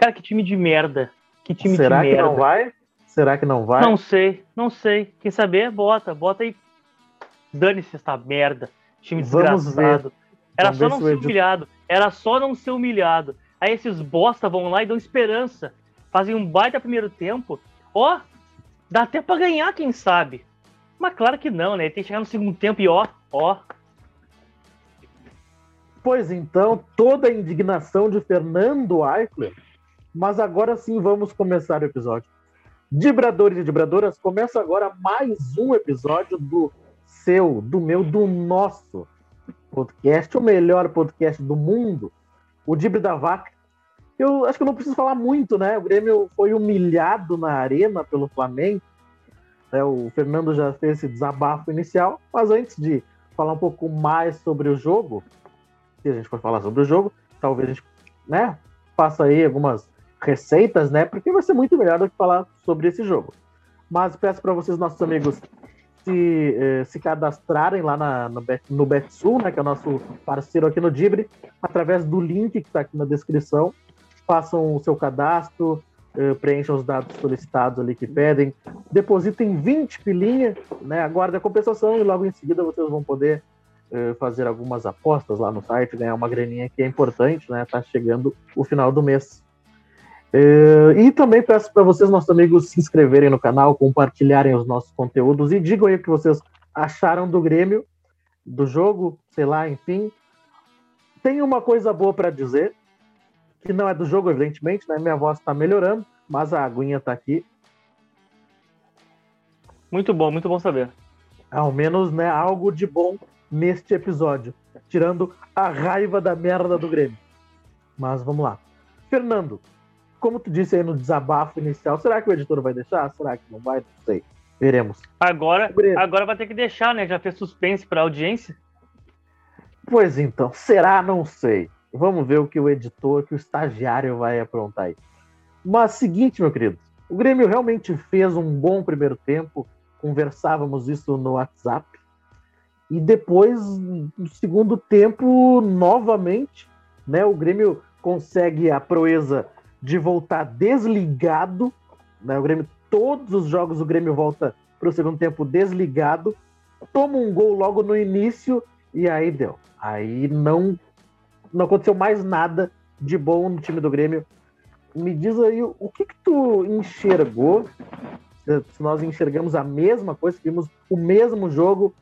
Cara, que time de merda. Que time Será de merda. Será que não vai? Será que não vai? Não sei, não sei. Quem saber, bota e dane-se essa merda. Time desgraçado. Era só não ser humilhado. Era só não ser humilhado. Aí esses bosta vão lá e dão esperança. Fazem um baita primeiro tempo. Ó, dá até pra ganhar, quem sabe. Mas claro que não, né? Tem que chegar no segundo tempo e ó. Pois então, toda a indignação de Fernando Eichler. Mas agora sim, vamos começar o episódio. Dibradores e dibradoras, começa agora mais um episódio do seu, do meu, do nosso podcast, o melhor podcast do mundo, o Dibre da Vaca. Eu acho que eu não preciso falar muito, né? O Grêmio foi humilhado na arena pelo Flamengo. O Fernando já fez esse desabafo inicial, mas antes de falar um pouco mais sobre o jogo, se a gente for falar sobre o jogo, talvez a gente, né, faça aí algumas receitas, né? Porque vai ser muito melhor do que falar sobre esse jogo. Mas peço para vocês, nossos amigos, se cadastrarem lá no Betsul, né, que é o nosso parceiro aqui no Dibre, através do link que está aqui na descrição. Façam o seu cadastro, preencham os dados solicitados ali que pedem, depositem 20 pilinha, né, aguardem a compensação e logo em seguida vocês vão poder fazer algumas apostas lá no site, ganhar uma graninha que é importante, né? Tá chegando o final do mês. E também peço para vocês, nossos amigos, se inscreverem no canal, compartilharem os nossos conteúdos e digam aí o que vocês acharam do Grêmio, do jogo, sei lá, enfim. Tem uma coisa boa para dizer, que não é do jogo, evidentemente, né? Minha voz está melhorando, mas a aguinha tá aqui. Muito bom saber. Ao menos, né, algo de bom neste episódio, tirando a raiva da merda do Grêmio. Mas vamos lá. Fernando, como tu disse aí no desabafo inicial, será que o editor vai deixar? Será que não vai? Não sei. Veremos. Agora vai ter que deixar, né? Já fez suspense para a audiência? Pois então, será? Não sei. Vamos ver o que o editor, que o estagiário vai aprontar aí. Mas seguinte, meu querido, o Grêmio realmente fez um bom primeiro tempo, conversávamos isso no WhatsApp, e depois, no segundo tempo, novamente, né, o Grêmio consegue a proeza de voltar desligado, né? O Grêmio, todos os jogos o Grêmio volta para o segundo tempo desligado, toma um gol logo no início e aí deu. Aí não aconteceu mais nada de bom no time do Grêmio. Me diz aí, o que tu enxergou, se nós enxergamos a mesma coisa, vimos o mesmo jogo,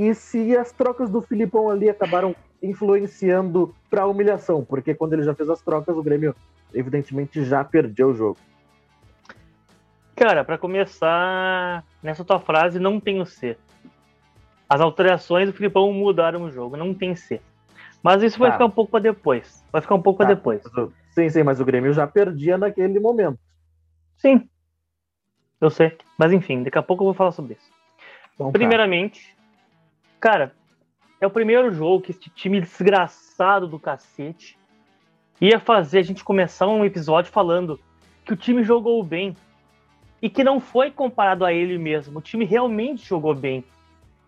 e se as trocas do Felipão ali acabaram influenciando para a humilhação, porque quando ele já fez as trocas, o Grêmio evidentemente já perdeu o jogo. Cara, para começar, nessa tua frase, não tem o C. As alterações do Felipão mudaram o jogo, não tem C. Mas isso vai ficar um pouco para depois. Vai ficar um pouco para depois. Sim, mas o Grêmio já perdia naquele momento. Sim, eu sei. Mas enfim, daqui a pouco eu vou falar sobre isso. Bom, primeiramente, cara, é o primeiro jogo que este time desgraçado do cacete ia fazer a gente começar um episódio falando que o time jogou bem e que não foi comparado a ele mesmo. O time realmente jogou bem.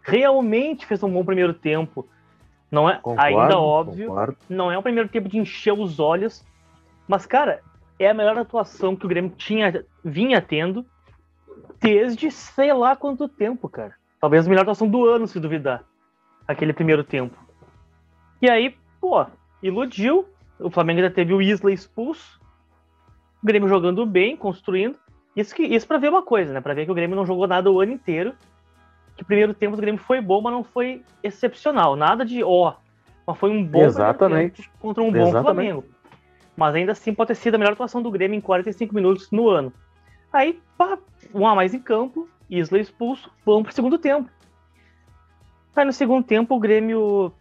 Realmente fez um bom primeiro tempo. Não é, concordo, ainda óbvio, concordo. Não é um primeiro tempo de encher os olhos, mas, cara, é a melhor atuação que o Grêmio vinha tendo desde sei lá quanto tempo, cara. Talvez a melhor atuação do ano, se duvidar, aquele primeiro tempo. E aí, pô, iludiu. O Flamengo ainda teve o Isla expulso, o Grêmio jogando bem, construindo. Isso pra ver uma coisa, né? Pra ver que o Grêmio não jogou nada o ano inteiro, que o primeiro tempo do Grêmio foi bom, mas não foi excepcional. Nada de mas foi um bom tempo contra um bom Flamengo. Mas ainda assim pode ter sido a melhor atuação do Grêmio em 45 minutos no ano. Aí, pá, um a mais em campo, Isla expulso, vamos pro segundo tempo. Aí no segundo tempo o Grêmio...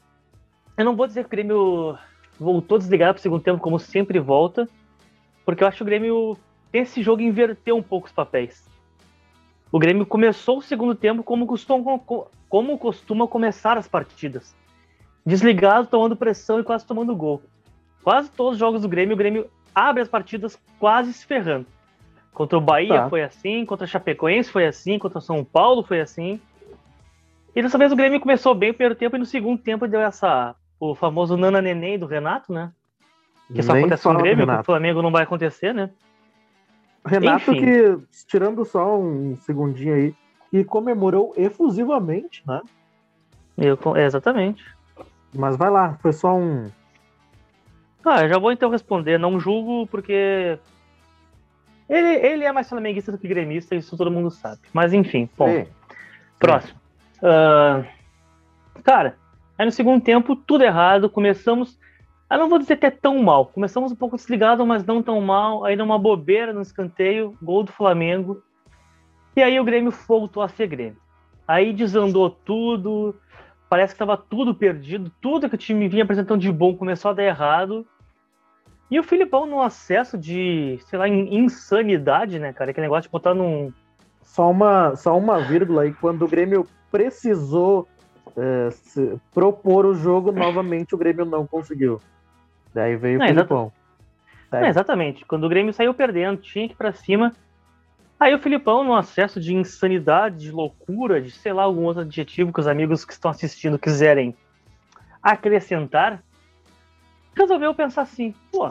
Eu não vou dizer que o Grêmio voltou desligado pro segundo tempo, como sempre volta, porque eu acho que o Grêmio, nesse jogo, inverteu um pouco os papéis. O Grêmio começou o segundo tempo como costuma começar as partidas. Desligado, tomando pressão e quase tomando gol. Quase todos os jogos do Grêmio, o Grêmio abre as partidas quase se ferrando. Contra o Bahia foi assim, contra a Chapecoense foi assim, contra o São Paulo foi assim. E dessa vez o Grêmio começou bem no primeiro tempo e no segundo tempo deu essa... O famoso nana neném do Renato, né? Que só acontece com o Grêmio, que o Flamengo não vai acontecer, né? Renato, enfim, que, tirando só um segundinho aí, que comemorou efusivamente, né? Exatamente. Mas vai lá, foi só um... Ah, já vou então responder. Não julgo, porque... Ele é mais flamenguista do que gremista, isso todo mundo sabe. Mas enfim, bom. Próximo. Cara, aí no segundo tempo, tudo errado. Começamos, eu não vou dizer que é tão mal, começamos um pouco desligado, mas não tão mal. Aí numa bobeira, no escanteio, gol do Flamengo. E aí o Grêmio voltou a ser Grêmio. Aí desandou tudo, parece que estava tudo perdido, tudo que o time vinha apresentando de bom começou a dar errado. E o Felipão num acesso de, sei lá, insanidade, né, cara? Aquele negócio de botar num... Só uma vírgula aí. Quando o Grêmio precisou propor o jogo novamente, o Grêmio não conseguiu. Daí veio o Felipão. Exatamente. Quando o Grêmio saiu perdendo, tinha que ir pra cima. Aí o Felipão num acesso de insanidade, de loucura, de sei lá, algum outro adjetivo que os amigos que estão assistindo quiserem acrescentar, resolveu pensar assim: pô,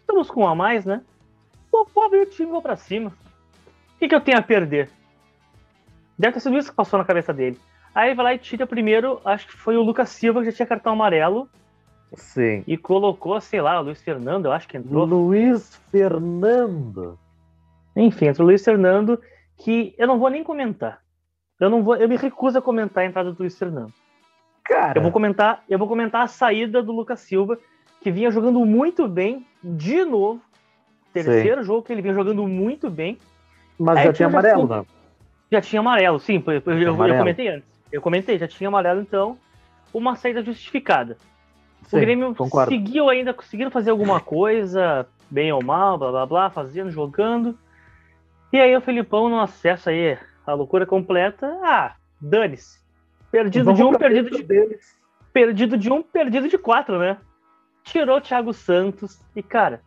estamos com um a mais, né? Vou abrir o time, vou pra cima. O que eu tenho a perder? Deve ter sido isso que passou na cabeça dele. Aí vai lá e tira primeiro, acho que foi o Lucas Silva, que já tinha cartão amarelo. Sim. E colocou, sei lá, o Luiz Fernando, eu acho que entrou. Luiz Fernando. Enfim, entrou o Luiz Fernando, que eu não vou nem comentar. Eu me recuso a comentar a entrada do Luiz Fernando. Cara, eu vou comentar a saída do Lucas Silva, que vinha jogando muito bem, de novo. Terceiro jogo que ele vinha jogando muito bem. Mas aí já tinha amarelo, né? Já tinha amarelo, sim. Eu comentei antes. Já tinha amarelo, então. Uma saída justificada. Sim, o Grêmio concordo. Conseguiram fazer alguma coisa, bem ou mal, blá blá blá, fazendo, jogando. E aí o Felipão não acessa aí a loucura completa. Ah, dane-se. Perdido de 4, né? Tirou o Thiago Santos. E, cara,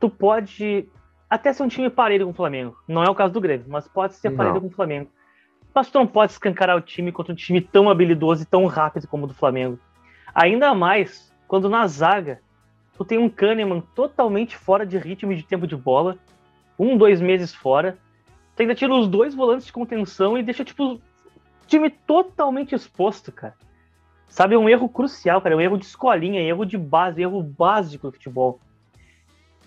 tu pode até ser um time parelho com o Flamengo. Não é o caso do Grêmio, mas pode ser parelho com o Flamengo. Mas tu não pode escancarar o time contra um time tão habilidoso e tão rápido como o do Flamengo. Ainda mais quando na zaga tu tem um Kahneman totalmente fora de ritmo e de tempo de bola. 1-2 meses fora. Tu ainda tira os dois volantes de contenção e deixa, tipo... time totalmente exposto, cara. Sabe, é um erro crucial, cara. É um erro de escolinha, erro de base, erro básico do futebol.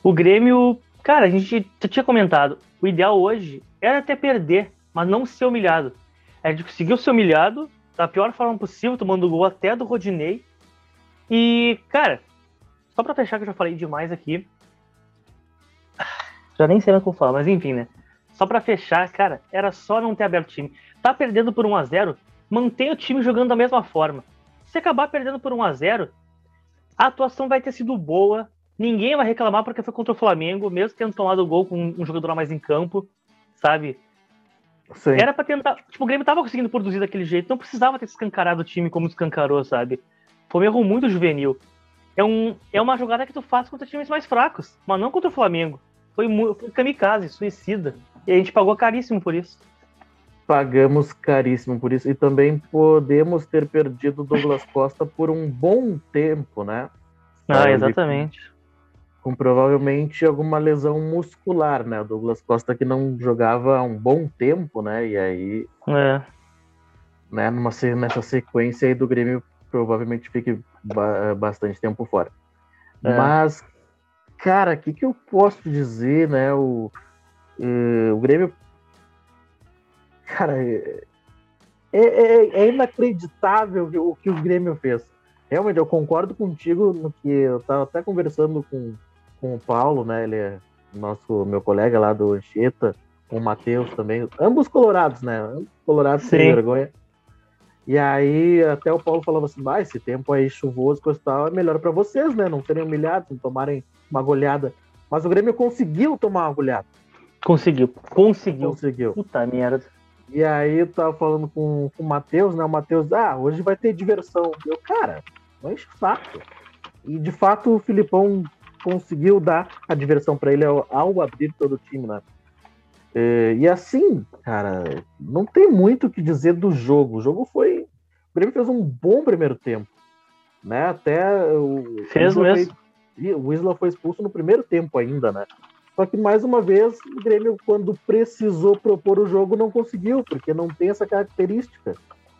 O Grêmio, cara, a gente já tinha comentado, o ideal hoje era até perder, mas não ser humilhado. A gente conseguiu ser humilhado da pior forma possível, tomando gol até do Rodinei. E, cara, só pra fechar que eu já falei demais aqui. Já nem sei mais como falar, mas enfim, né? Só pra fechar, cara, era só não ter aberto o time. Tá perdendo por 1-0, mantém o time jogando da mesma forma. Se acabar perdendo por 1-0, a atuação vai ter sido boa, ninguém vai reclamar porque foi contra o Flamengo, mesmo tendo tomado o gol com um jogador a mais em campo, sabe? Sim. Era pra tentar... Tipo, o Grêmio tava conseguindo produzir daquele jeito, não precisava ter escancarado o time como escancarou, sabe? Foi um erro muito juvenil. É uma jogada que tu faz contra times mais fracos, mas não contra o Flamengo. Foi kamikaze, suicida. E a gente pagou caríssimo por isso. Pagamos caríssimo por isso. E também podemos ter perdido o Douglas Costa por um bom tempo, né? Exatamente. Com provavelmente alguma lesão muscular, né? O Douglas Costa que não jogava há um bom tempo, né? E aí, né? Nessa sequência aí do Grêmio, provavelmente fique bastante tempo fora. É. Mas, cara, o que eu posso dizer, né? O Grêmio... Cara, é inacreditável o que o Grêmio fez. Realmente, eu concordo contigo no que eu estava até conversando com o Paulo, né? Ele é meu colega lá do Anchieta, com o Matheus também. Ambos colorados, né? Sim. Sem vergonha. E aí, até o Paulo falava assim, esse tempo aí chuvoso, coisa e tal, é melhor para vocês, né? Não serem humilhados, não tomarem uma goleada. Mas o Grêmio conseguiu tomar uma goleada. Conseguiu. Puta merda. E aí eu tava falando com o Matheus, né? O Matheus, hoje vai ter diversão. Eu, cara, não enche o saco. E de fato o Felipão conseguiu dar a diversão pra ele ao abrir todo o time, né? E assim, cara, não tem muito o que dizer do jogo. O jogo foi... O Grêmio fez um bom primeiro tempo, né? Até o... Fez mesmo. E o Isla foi expulso no primeiro tempo ainda, né? Só que, mais uma vez, o Grêmio, quando precisou propor o jogo, não conseguiu, porque não tem essa característica,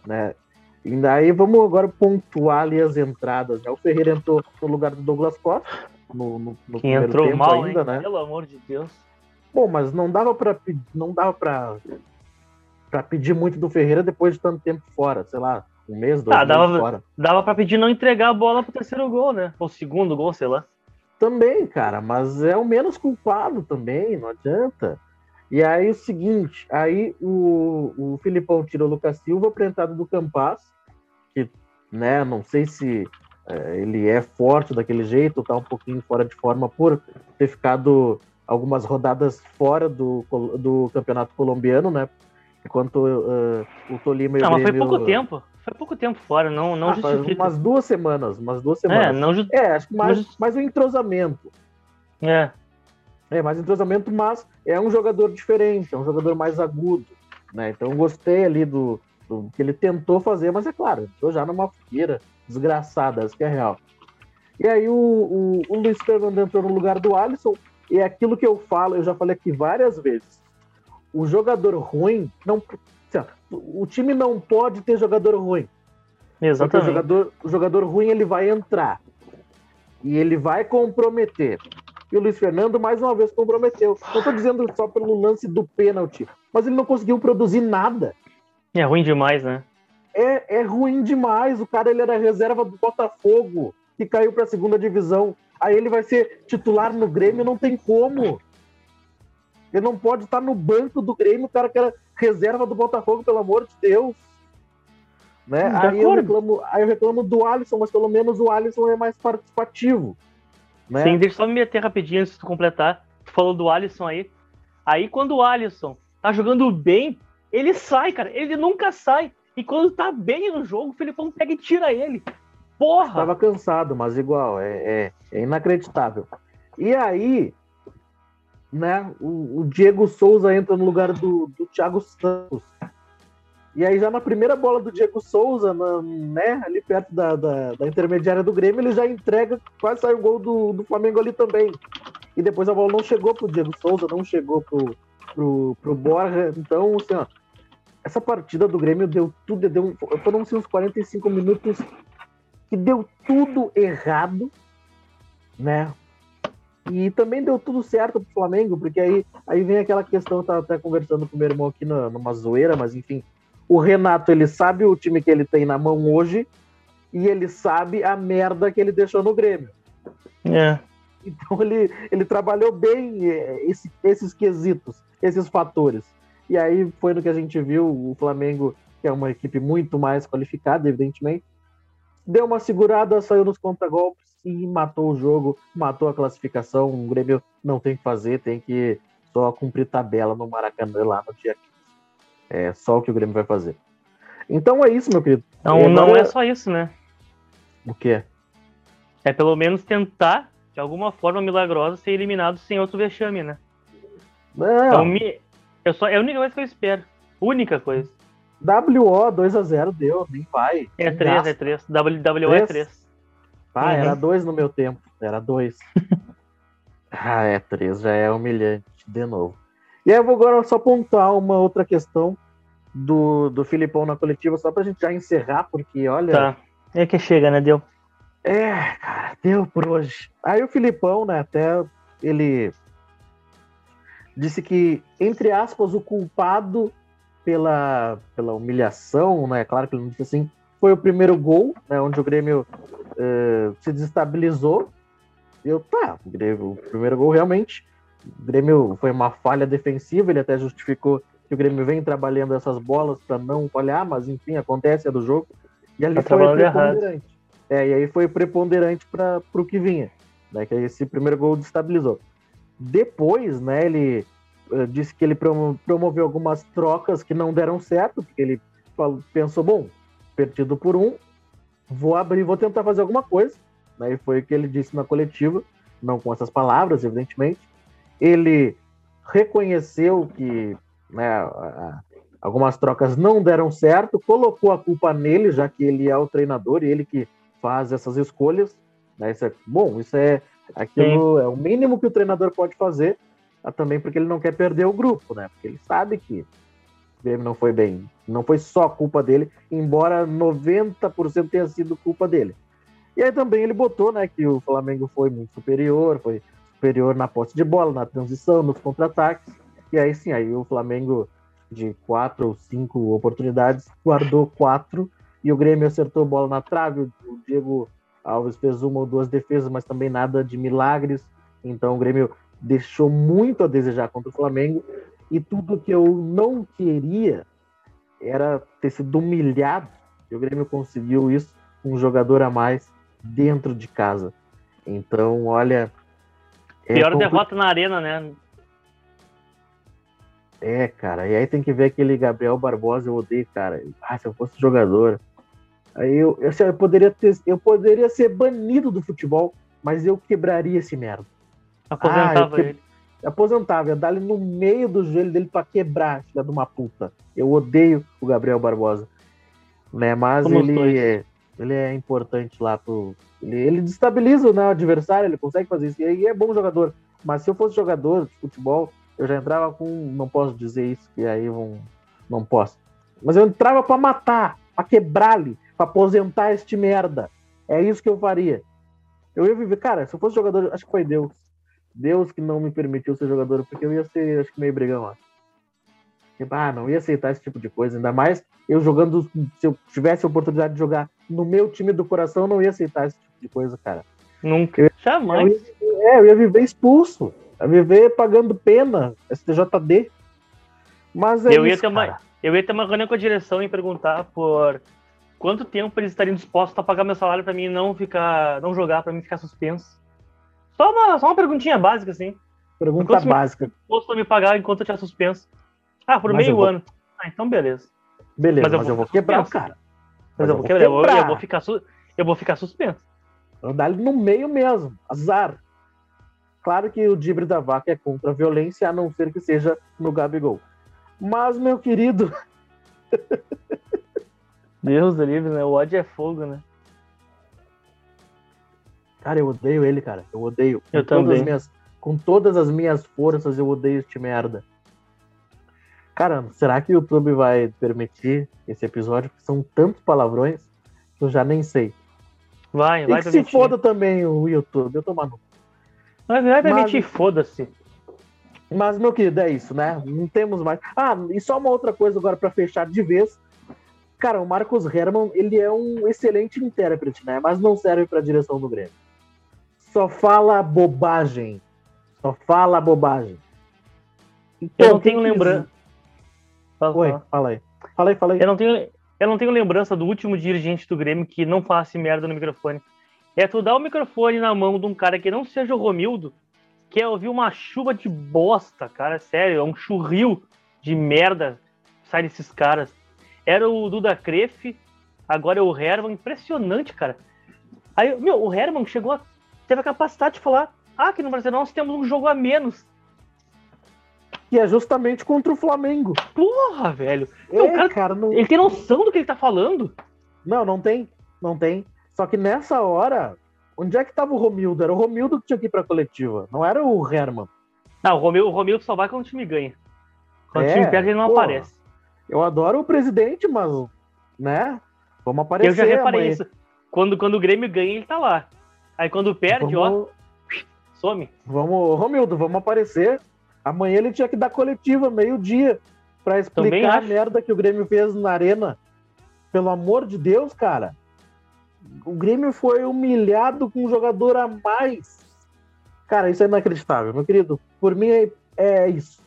né? E daí vamos agora pontuar ali as entradas, né? O Ferreira entrou no lugar do Douglas Costa, no que primeiro entrou tempo mal, ainda, hein? Né? Pelo amor de Deus. Bom, mas não dava pra pedir muito do Ferreira depois de tanto tempo fora, sei lá, um mês, dois meses fora. Dava pra pedir não entregar a bola pro terceiro gol, né? Ou segundo gol, sei lá. Também, cara, mas é o menos culpado também, não adianta. E aí o seguinte, aí o Felipão tirou o Lucas Silva para a entrada do Campaz, que, né, não sei se ele é forte daquele jeito, tá um pouquinho fora de forma por ter ficado algumas rodadas fora do campeonato colombiano, né, enquanto o Tolima e o Grêmio... Não, mas foi pouco tempo fora, não justifica. Umas duas semanas. Acho que mais um entrosamento. É, mais entrosamento, mas é um jogador diferente, é um jogador mais agudo, né? Então eu gostei ali do que ele tentou fazer, mas é claro, entrou já numa fogueira desgraçada, essa que é real. E aí o Luiz Fernando entrou no lugar do Alisson, e é aquilo que eu falo, eu já falei aqui várias vezes, o jogador ruim, não, o time não pode ter jogador ruim. Exatamente. O jogador ruim, ele vai entrar, e ele vai comprometer. E o Luiz Fernando, mais uma vez, comprometeu. Não estou dizendo só pelo lance do pênalti, mas ele não conseguiu produzir nada. É ruim demais, né? É ruim demais. O cara, ele era reserva do Botafogo, que caiu para a segunda divisão. Aí ele vai ser titular no Grêmio, não tem como. Ele não pode estar no banco do Grêmio, o cara que era reserva do Botafogo, pelo amor de Deus. Né? Aí eu reclamo do Alisson, mas pelo menos o Alisson é mais participativo. Né? Sim, deixa eu só me meter rapidinho antes de tu completar. Tu falou do Alisson aí. Aí quando o Alisson tá jogando bem, ele sai, cara. Ele nunca sai. E quando tá bem no jogo, o Felipão pega e tira ele. Porra! Tava cansado, mas igual. É inacreditável. E aí, né, o Diego Souza entra no lugar do Thiago Santos. E aí já na primeira bola do Diego Souza, né, ali perto da intermediária do Grêmio, ele já entrega, quase sai o gol do Flamengo ali também. E depois a bola não chegou pro Diego Souza, não chegou pro Borja. Então, assim, ó, essa partida do Grêmio deu tudo, foram uns 45 minutos que deu tudo errado, né? E também deu tudo certo pro Flamengo, porque aí vem aquela questão, eu tava até conversando com o meu irmão aqui numa zoeira, mas enfim... O Renato, ele sabe o time que ele tem na mão hoje e ele sabe a merda que ele deixou no Grêmio. É. Então ele trabalhou bem esses quesitos, esses fatores. E aí foi no que a gente viu, o Flamengo, que é uma equipe muito mais qualificada, evidentemente, deu uma segurada, saiu nos contra-golpes e matou o jogo, matou a classificação. O Grêmio não tem o que fazer, tem que só cumprir tabela no Maracanã lá no dia 15. É só o que o Grêmio vai fazer. Então é isso, meu querido. Não, não é só isso, né? O quê? É pelo menos tentar, de alguma forma milagrosa, ser eliminado sem outro vexame, né? Não. Então, é a única coisa que eu espero. Única coisa. WO 2-0 deu, nem vai. É 3, é 3. WO é 3. Ah, era 2 no meu tempo. Era 2. Ah, é 3. Já é humilhante de novo. E aí eu vou agora só apontar uma outra questão do Felipão na coletiva, só pra gente já encerrar, porque olha... Tá, é que chega, né, deu? É, cara, deu por hoje. Aí o Felipão, né, até ele disse que, entre aspas, o culpado pela humilhação, né, claro que ele não disse assim, foi o primeiro gol, né, onde o Grêmio se desestabilizou. O primeiro gol realmente... O Grêmio foi uma falha defensiva, ele até justificou que o Grêmio vem trabalhando essas bolas para não falhar, mas enfim, acontece, é do jogo. E ali foi preponderante. E aí foi preponderante para o que vinha, né? Que esse primeiro gol destabilizou. Depois, né, ele disse que ele promoveu algumas trocas que não deram certo, porque ele pensou, bom, perdido por um, vou abrir, vou tentar fazer alguma coisa, né? E foi o que ele disse na coletiva, não com essas palavras, evidentemente. Ele reconheceu que, né, algumas trocas não deram certo, colocou a culpa nele, já que ele é o treinador e ele que faz essas escolhas. Né, isso é Aquilo é o mínimo que o treinador pode fazer, também porque ele não quer perder o grupo, né? Porque ele sabe que o Grêmio não foi bem, não foi só culpa dele, embora 90% tenha sido culpa dele. E aí também ele botou, né, que o Flamengo foi muito superior, foi superior na posse de bola, na transição, nos contra-ataques, e aí sim, aí o Flamengo de 4 ou 5 oportunidades, guardou 4, e o Grêmio acertou bola na trave, o Diego Alves fez 1 ou 2 defesas, mas também nada de milagres, então o Grêmio deixou muito a desejar contra o Flamengo, e tudo que eu não queria era ter sido humilhado, e o Grêmio conseguiu isso com um jogador a mais dentro de casa. Então, olha... Pior derrota na Arena, né? É, cara, e aí tem que ver aquele Gabriel Barbosa, eu odeio, cara. Ah, se eu fosse jogador... Aí eu poderia ser banido do futebol, mas eu quebraria esse merda. Aposentava ele. Aposentava, ia dar ali no meio do joelho dele pra quebrar, filha de uma puta. Eu odeio o Gabriel Barbosa. Né? Mas ele é importante lá pro... Ele destabiliza, né, o adversário, ele consegue fazer isso. E é bom jogador. Mas se eu fosse jogador de futebol, eu já entrava com... Não posso dizer isso, que aí não posso. Mas eu entrava pra matar, pra quebrar ali, pra aposentar este merda. É isso que eu faria. Eu ia viver... Cara, se eu fosse jogador, acho que foi Deus que não me permitiu ser jogador, porque eu ia ser, acho que, meio brigão lá. Não ia aceitar esse tipo de coisa, ainda mais eu jogando, se eu tivesse a oportunidade de jogar no meu time do coração, eu não ia aceitar esse tipo de coisa, cara. Nunca. Jamais. Eu ia viver expulso, eu ia viver pagando pena, STJD. Mas é eu ia ter uma reunião com a direção e perguntar por quanto tempo eles estariam dispostos a pagar meu salário pra mim não jogar, pra mim ficar suspenso. Só uma perguntinha básica, assim. Pergunta básica. Posso me pagar enquanto eu tinha suspenso? Por meio ano. Então beleza. Mas eu vou quebrar, cara. Eu vou ficar suspenso. Andar ali no meio mesmo. Azar. Claro que o Dibre da Vaca é contra a violência, a não ser que seja no Gabigol. Mas, meu querido... Deus do livre, né? O ódio é fogo, né? Cara, eu odeio ele, cara. Eu odeio. Eu também. Com todas as minhas forças, eu odeio este merda. Cara, será que o YouTube vai permitir esse episódio? Porque são tantos palavrões que eu já nem sei. Vai permitir. E que se foda também o YouTube. Eu tô maluco. Vai permitir, foda-se. Mas, meu querido, é isso, né? Não temos mais... e só uma outra coisa agora pra fechar de vez. Cara, o Marcos Herrmann, ele é um excelente intérprete, né? Mas não serve pra direção do Grêmio. Só fala bobagem. Então, eu não tenho lembrança. Fala aí. Eu não tenho lembrança do último dirigente do Grêmio que não falasse merda no microfone. É tu dar o microfone na mão de um cara que não seja o Romildo, que é ouvir uma chuva de bosta, cara, sério, é um churril de merda sai desses caras. Era o Duda Crefe, agora é o Herrmann, impressionante, cara. Aí, o Herrmann chegou, teve a capacidade de falar, que no Brasil nós temos um jogo a menos. E é justamente contra o Flamengo. Porra, velho. Então, cara, não... Ele tem noção do que ele tá falando? Não tem. Só que nessa hora, onde é que tava o Romildo? Era o Romildo que tinha que ir pra coletiva, não era o Herrmann. Não, o Romildo só vai quando o time ganha. Quando o time perde, ele não aparece. Eu adoro o presidente, mas, né? Vamos aparecer. Eu já reparei isso. Quando o Grêmio ganha, ele tá lá. Aí quando perde, some. Romildo, vamos aparecer. Amanhã ele tinha que dar coletiva, meio-dia, pra explicar a merda que o Grêmio fez na Arena. Pelo amor de Deus, cara. O Grêmio foi humilhado com um jogador a mais. Cara, isso é inacreditável, meu querido. Por mim, é isso.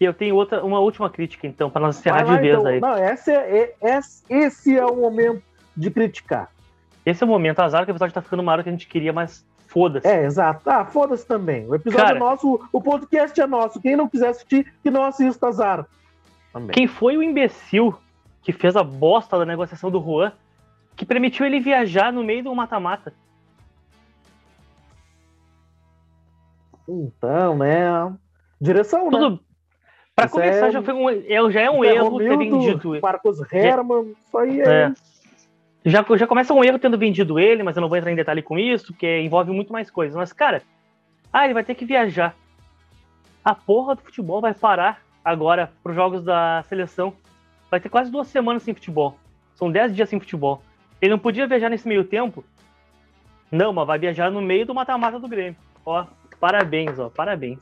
E eu tenho uma última crítica, então, para nós encerrar de vez então, aí. Não, esse é o momento de criticar. Esse é o momento. Azar que o episódio tá ficando uma hora que a gente queria, mas... Foda-se. É, exato. Foda-se também. O episódio é nosso, o podcast é nosso. Quem não quiser assistir, que não assista, azar. Também. Quem foi o imbecil que fez a bosta da negociação do Juan, que permitiu ele viajar no meio do mata-mata? Então, né? Direção, tudo... né? Pra isso começar, já é um erro ter vendido. Marcos Herrmann, isso aí é... Já começa um erro tendo vendido ele, mas eu não vou entrar em detalhe com isso, porque envolve muito mais coisas. Mas, cara, ele vai ter que viajar. A porra do futebol vai parar agora para os jogos da seleção. Vai ter quase 2 semanas sem futebol. São 10 dias sem futebol. Ele não podia viajar nesse meio tempo? Não, mas vai viajar no meio do mata-mata do Grêmio. Ó, parabéns, ó, parabéns.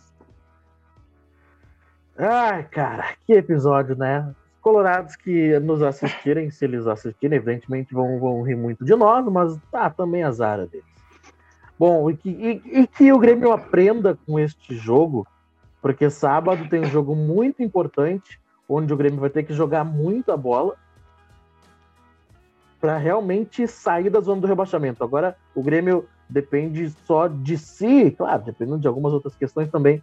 Ai, cara, que episódio, né? Colorados que nos assistirem, se eles assistirem, evidentemente vão rir muito de nós, mas tá também azar deles. Bom, e que o Grêmio aprenda com este jogo, porque sábado tem um jogo muito importante, onde o Grêmio vai ter que jogar muita bola para realmente sair da zona do rebaixamento. Agora, o Grêmio depende só de si, claro, dependendo de algumas outras questões também,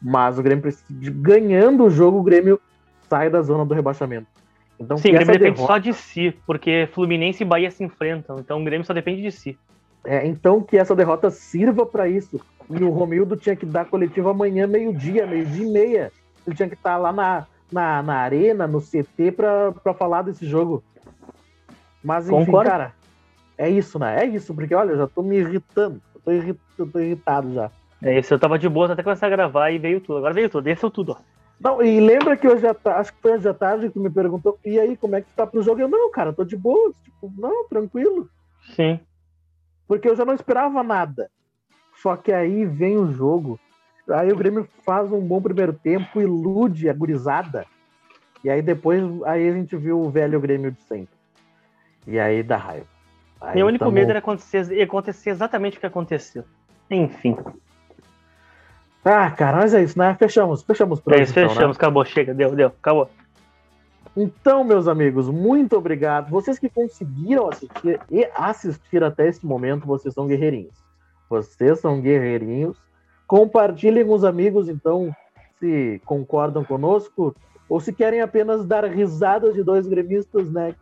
mas o Grêmio precisa de, ganhando o jogo, o Grêmio sai da zona do rebaixamento. Então, sim, o Grêmio depende só de si, porque Fluminense e Bahia se enfrentam, então o Grêmio só depende de si. É, então que essa derrota sirva para isso. E o Romildo tinha que dar coletivo amanhã, meio-dia e meia. Ele tinha que estar lá na arena, no CT, para falar desse jogo. Mas enfim, concordo. Cara, é isso, né? É isso, porque olha, eu já tô me irritando. Eu tô irritado já. É isso, eu tava de boa até começar a gravar e veio tudo. Agora veio tudo, desceu tudo, ó. Não, e lembra que hoje, acho que foi hoje à tarde que tu me perguntou, e aí, como é que tu tá pro jogo? Eu, não, cara, tô de boa, tipo, não, tranquilo. Sim. Porque eu já não esperava nada. Só que aí vem o jogo, aí o Grêmio faz um bom primeiro tempo, ilude a gurizada, e aí depois, aí a gente viu o velho Grêmio de sempre. E aí dá raiva. Aí meu único medo era acontecer exatamente o que aconteceu. Enfim. Ah, cara, mas é isso, né? Fechamos por hoje, então, fechamos, né? Acabou, chega, deu, acabou. Então, meus amigos, muito obrigado. Vocês que conseguiram assistir até esse momento, vocês são guerreirinhos. Vocês são guerreirinhos. Compartilhem com os amigos, então, se concordam conosco ou se querem apenas dar risadas de 2 gremistas, né?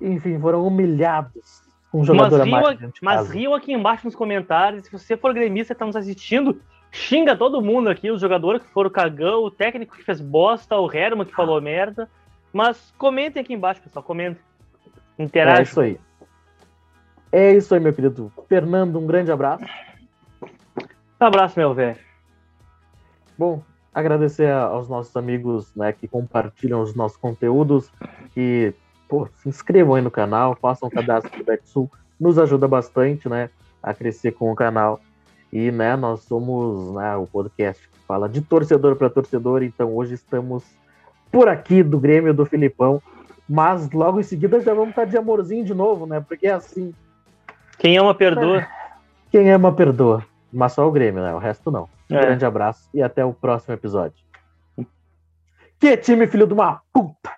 Enfim, foram humilhados. Um jogador mas riam aqui embaixo nos comentários. Se você for gremista e tá nos assistindo, xinga todo mundo aqui, o jogador que for o cagão, o técnico que fez bosta, o Herrmann que falou merda. Mas comentem aqui embaixo, pessoal, comentem. Interagem. É isso aí, meu querido Fernando, um grande abraço. Um abraço, meu velho. Bom, agradecer aos nossos amigos, né, que compartilham os nossos conteúdos e... Pô, se inscrevam aí no canal, façam o cadastro do Betsul, nos ajuda bastante, né, a crescer com o canal. E, né, nós somos, né, o podcast que fala de torcedor para torcedor, então hoje estamos por aqui do Grêmio, do Felipão, mas logo em seguida já vamos estar de amorzinho de novo, né, porque é assim. Quem ama, perdoa. É. Quem ama, perdoa. Mas só o Grêmio, né, o resto não. Um grande abraço e até o próximo episódio. Que time, filho de uma puta!